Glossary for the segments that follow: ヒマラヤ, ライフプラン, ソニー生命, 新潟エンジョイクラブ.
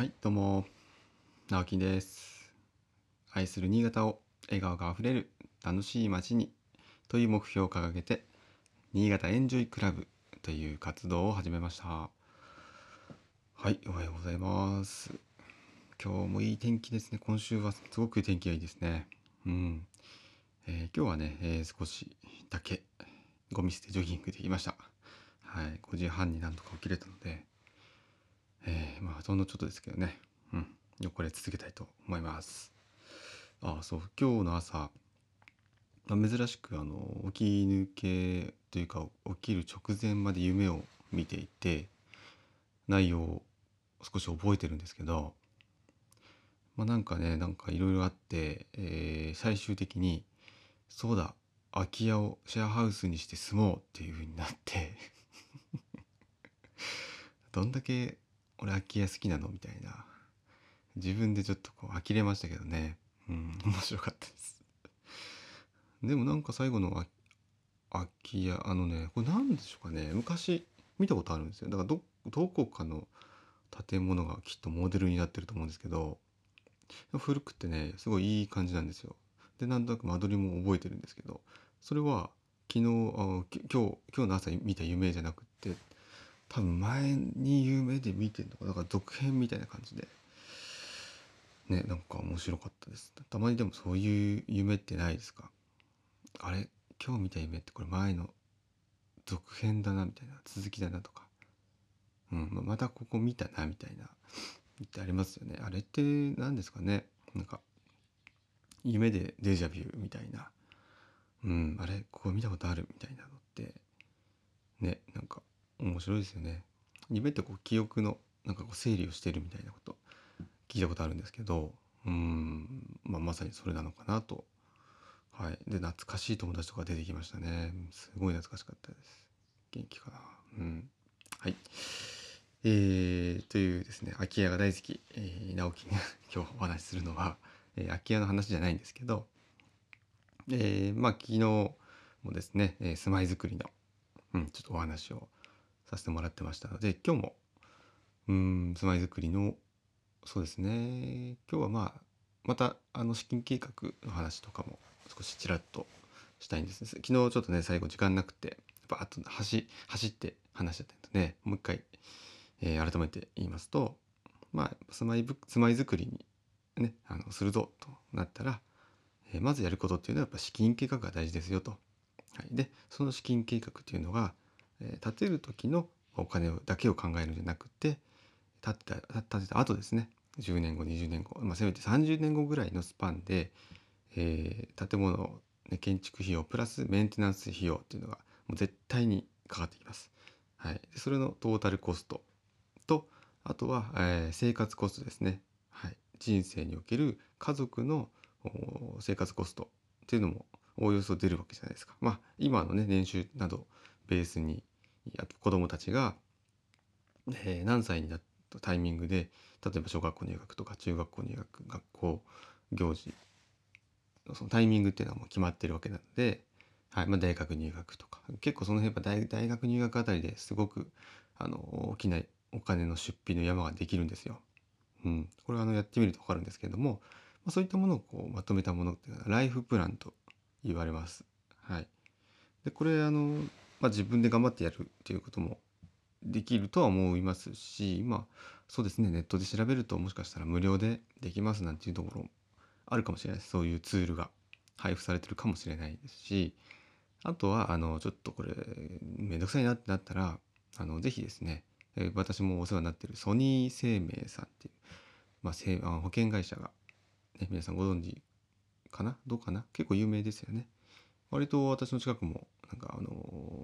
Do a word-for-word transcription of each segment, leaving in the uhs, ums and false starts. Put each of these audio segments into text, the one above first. はい、どうも、直樹です。愛する新潟を笑顔があふれる楽しい街にという目標を掲げて、新潟エンジョイクラブという活動を始めました。はい、おはようございます。今日もいい天気ですね。今週はすごく天気がいいですね。うん。えー、今日はね、えー、少しだけゴミ捨てジョギングできました。はい、ごじはんになんとか起きれたので、えー、まあほんのちょっとですけどね、うん、これ続けたいと思います。ああ、そう、今日の朝、まあ、珍しくあの起き抜けというか起きる直前まで夢を見ていて、内容を少し覚えてるんですけど、まあなんかね、なんかいろいろあって、えー、最終的にそうだ、空き家をシェアハウスにして住もうっていう風になって、どんだけ俺空き家好きなのみたいな、自分でちょっとこう呆れましたけどね、うん、面白かったですでもなんか最後の空き家、あのね、これ何でしょうかね、昔見たことあるんですよ。だから ど, どこかの建物がきっとモデルになってると思うんですけど、古くてね、すごいいい感じなんですよ。で、なんとなく間取りも覚えてるんですけど、それは昨日、あき今日今日の朝見た夢じゃなくて、多分前に夢で見てるのか、だから続編みたいな感じでね、なんか面白かったです。たまにでもそういう夢ってないですか？あれ、今日見た夢ってこれ前の続編だなみたいな、続きだなとか、うん、またここ見たなみたいなってありますよね。あれって何ですかね、なんか夢でデジャビューみたいな、うん、あれここ見たことあるみたいなのってね、なんか面白いですよね。夢ってこう記憶のなんかこう整理をしてるみたいなこと聞いたことあるんですけど、うーん、まあ、まさにそれなのかなと。はい、で懐かしい友達とか出てきましたね。すごい懐かしかったです。元気かな、うん、はい、えー、というですね、空き家が大好き、えー、直樹が今日お話しするのは、えー、空き家の話じゃないんですけど、えー、まあ昨日もですね、えー、住まいづくりの、うん、ちょっとお話をさせてもらってましたので、今日もうーん住まいづくりの、そうですね、今日はまあまたあの資金計画の話とかも少しちらっとしたいんですね。昨日ちょっとね、最後時間なくてバーッと走走って話しちゃったので、もう一回、えー、改めて言いますと、まあ住まいぶ住まいづくりにね、あのするぞとなったら、えー、まずやることっていうのはやっぱ資金計画が大事ですよと。はい、でその資金計画っていうのが建てる時のお金だけを考えるんじゃなくて、建てた、建てた後ですね、じゅうねんごにじゅうねんご、まあ、せめてさんじゅうねんごぐらいのスパンで、えー、建物の、ね、建築費用プラスメンテナンス費用っていうのがもう絶対にかかってきます。はい、でそれのトータルコストと、あとは、えー、生活コストですね。はい、人生における家族の生活コストっていうのもおおよそ出るわけじゃないですか。まあ今のね、年収などベースに、あと子どもたちが、えー、何歳になったタイミングで、例えば小学校入学とか中学校入学、学校行事のそのタイミングっていうのはもう決まってるわけなので、はい、まあ、大学入学とか、結構その辺は 大, 大学入学あたりですごくあの大きなお金の出費の山ができるんですよ。うん、これはあのやってみると分かるんですけれども、まあ、そういったものをこうまとめたものっていうのはライフプランと言われます。はい、でこれあのまあ、自分で頑張ってやるっていうこともできるとは思いますし、今そうですね、ネットで調べるともしかしたら無料でできますなんていうところもあるかもしれないです。そういうツールが配布されてるかもしれないですし、あとはあのちょっとこれめんどくさいなってなったら、あのぜひですね、私もお世話になってるソニー生命さんっていう、まあ、保険会社が、ね、皆さんご存知かな、どうかな、結構有名ですよね。割と私の近くもなんかあの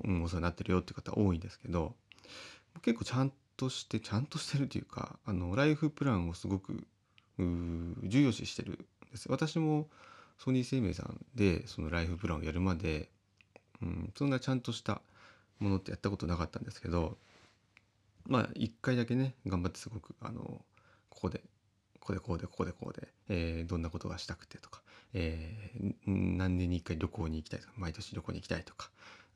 うん、お世話になってるよって方多いんですけど、結構ちゃんとしてちゃんとしてるというか、あのライフプランをすごく重要視してるんです。私もソニー生命さんでそのライフプランをやるまで、うん、そんなちゃんとしたものってやったことなかったんですけど、まあいっかいだけね頑張って、すごくあのここでここでこうでここでこうで、えー、どんなことがしたくてとか、えー、何年にいっかい旅行に行きたいとか、毎年旅行に行きたいとか、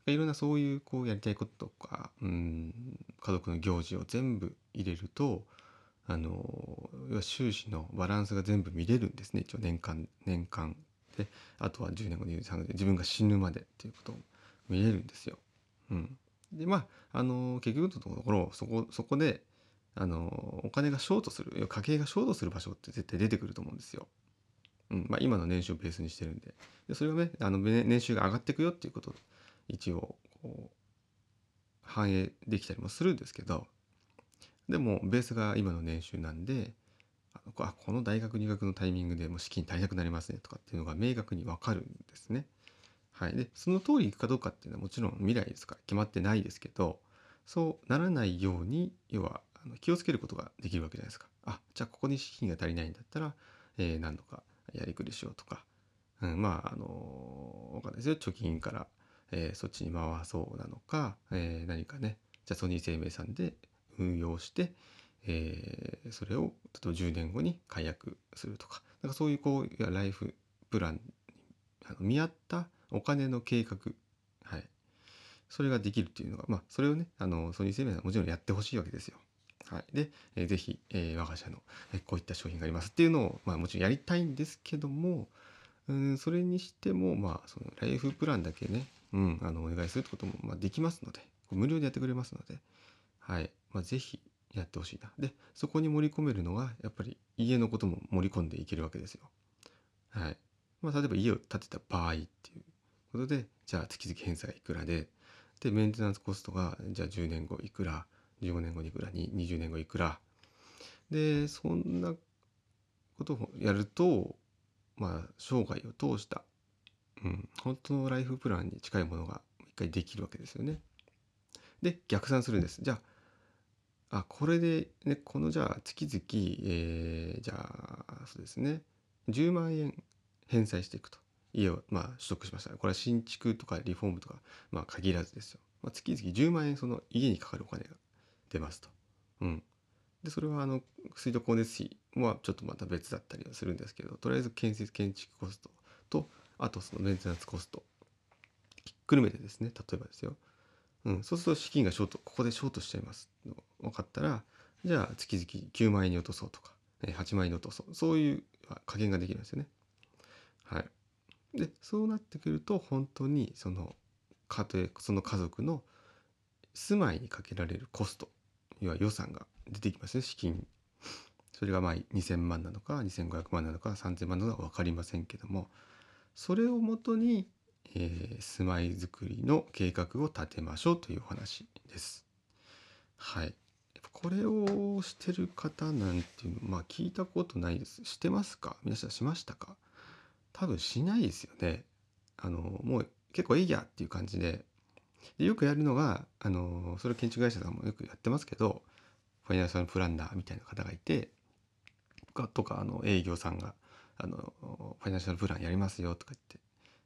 いろんなそういうこうやりたいこととか、うん、家族の行事を全部入れると、あの収支のバランスが全部見れるんですね。一応年間年間で、あとはじゅうねんごにじゅうさんねんで自分が死ぬまでっていうことを見れるんですよ。うん、でまあ、あの結局のところそこそこであのお金がショートする、家計がショートする場所って絶対出てくると思うんですよ。うんまあ、今の年収をベースにしてるんで、でそれがねあの年収が上がっていくよっていうことを一応こう反映できたりもするんですけど、でもベースが今の年収なんで、あこの大学入学のタイミングでもう資金足りなくなりますねとかっていうのが明確に分かるんですね。はい、でその通りいくかどうかっていうのはもちろん未来ですから決まってないですけど、そうならないように要はあの気をつけることができるわけじゃないですか。あじゃあここに資金が足りないんだったら、えー、何度かやりくりしようとか、うん、まああの分かんないですよ、貯金から、えー、そっちに回そうなのか、えー、何かねじゃあソニー生命さんで運用して、えー、それを例えばじゅうねんごに解約するとか、なんかそういうこうライフプランにあの見合ったお金の計画、はい、それができるっていうのが、まあ、それをねあのソニー生命さんはもちろんやってほしいわけですよ。はい、で、えー、ぜひ、えー、我が社の、えー、こういった商品がありますっていうのを、まあ、もちろんやりたいんですけども、うんそれにしても、まあ、そのライフプランだけね、うん、あのお願いするってことも、まあ、できますので、無料でやってくれますので、はいまあ、ぜひやってほしいな。でそこに盛り込めるのがやっぱり家のことも盛り込んでいけるわけですよ。はいまあ、例えば家を建てた場合っていうことで、じゃあ月々返済いくらで、でメンテナンスコストがじゃあじゅうねんごいくら、じゅうごねんごいくら、にじゅうねんごいくらで、そんなことをやると、まあ、生涯を通した、うん、本当のライフプランに近いものが一回できるわけですよね。で逆算するんです。じゃあ、あこれで、ね、このじゃあ月々、えー、じゃあそうですねじゅうまんえん返済していくと、家をまあ取得しました。これは新築とかリフォームとか、まあ、限らずですよ、まあ、月々じゅうまんえんその家にかかるお金が出ますと、うん、でそれはあの水道光熱費はちょっとまた別だったりはするんですけど、とりあえず建設建築コストとあとそのメンテナンスコストひっくるめてですね、例えばですよ、うん、そうすると資金がショート、ここでショートしちゃいますの分かったら、じゃあ月々きゅうまんえんに落とそうとかはちまんえんに落とそう、そういう加減ができるんですよね。はい、でそうなってくると本当にその家庭、その家族の住まいにかけられるコスト、要は予算が出てきますね、資金。それがまあにせんまんなのかにせんごひゃくまんなのかさんぜんまんなのか分かりませんけども、それをもとに、えー、住まいづくりの計画を立てましょうというお話です。はい、これをしてる方なんていうのまあ聞いたことないです。してますか？皆さんしましたか？多分しないですよね。あのもう結構いいやっていう感じで。でよくやるのが、あのー、それ建築会社さんもよくやってますけど、ファイナンシャルプランナーみたいな方がいてとか、あの営業さんがあのファイナンシャルプランやりますよとか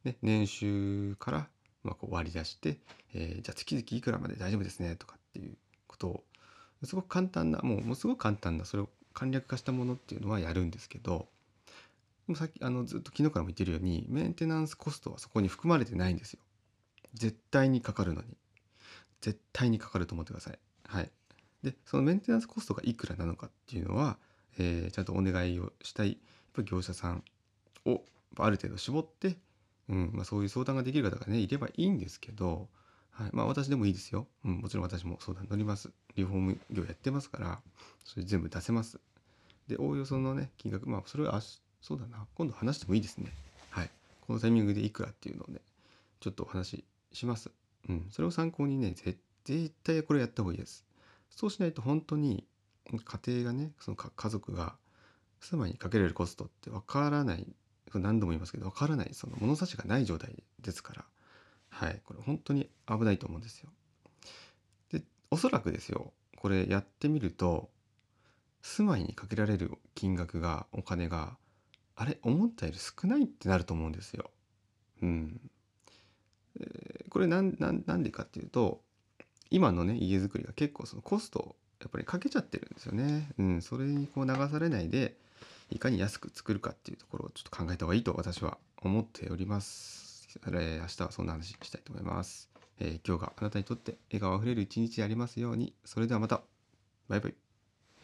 言って、ね、年収からまあこう割り出して、えー、じゃあ月々いくらまで大丈夫ですねとかっていうことをすごく簡単な、もうもうすごく簡単な、それを簡略化したものっていうのはやるんですけど、でもさっきあのずっと昨日からも言ってるようにメンテナンスコストはそこに含まれてないんですよ。絶対にかかるのに絶対にかかると思ってください。はい、でそのメンテナンスコストがいくらなのかっていうのは、えー、ちゃんとお願いをしたいやっぱ業者さんをある程度絞って、うんまあ、そういう相談ができる方がねいればいいんですけど、はい、まあ私でもいいですよ、うん、もちろん私も相談乗ります。リフォーム業やってますから、それ全部出せます。でおおよそのね金額、まあそれはあそうだな、今度話してもいいですね。はい、このタイミングでいくらっていうのをねちょっとお話します。うん、それを参考にね、絶対これやった方がいいです。そうしないと本当に家庭がね、その家族が住まいにかけられるコストってわからない、何度も言いますけどわからない、その物差しがない状態ですから、はい、これ本当に危ないと思うんですよ。で、おそらくですよ、これやってみると住まいにかけられる金額が、お金があれ思ったより少ないってなると思うんですよ。うん。これなんでかっていうと、今のね家づくりが結構そのコストをやっぱりかけちゃってるんですよね。うん、それにこう流されないでいかに安く作るかっていうところをちょっと考えた方がいいと私は思っております。明日はそんな話したいと思います。えー、今日があなたにとって笑顔あふれる一日でありますように。それではまた、バイバイ。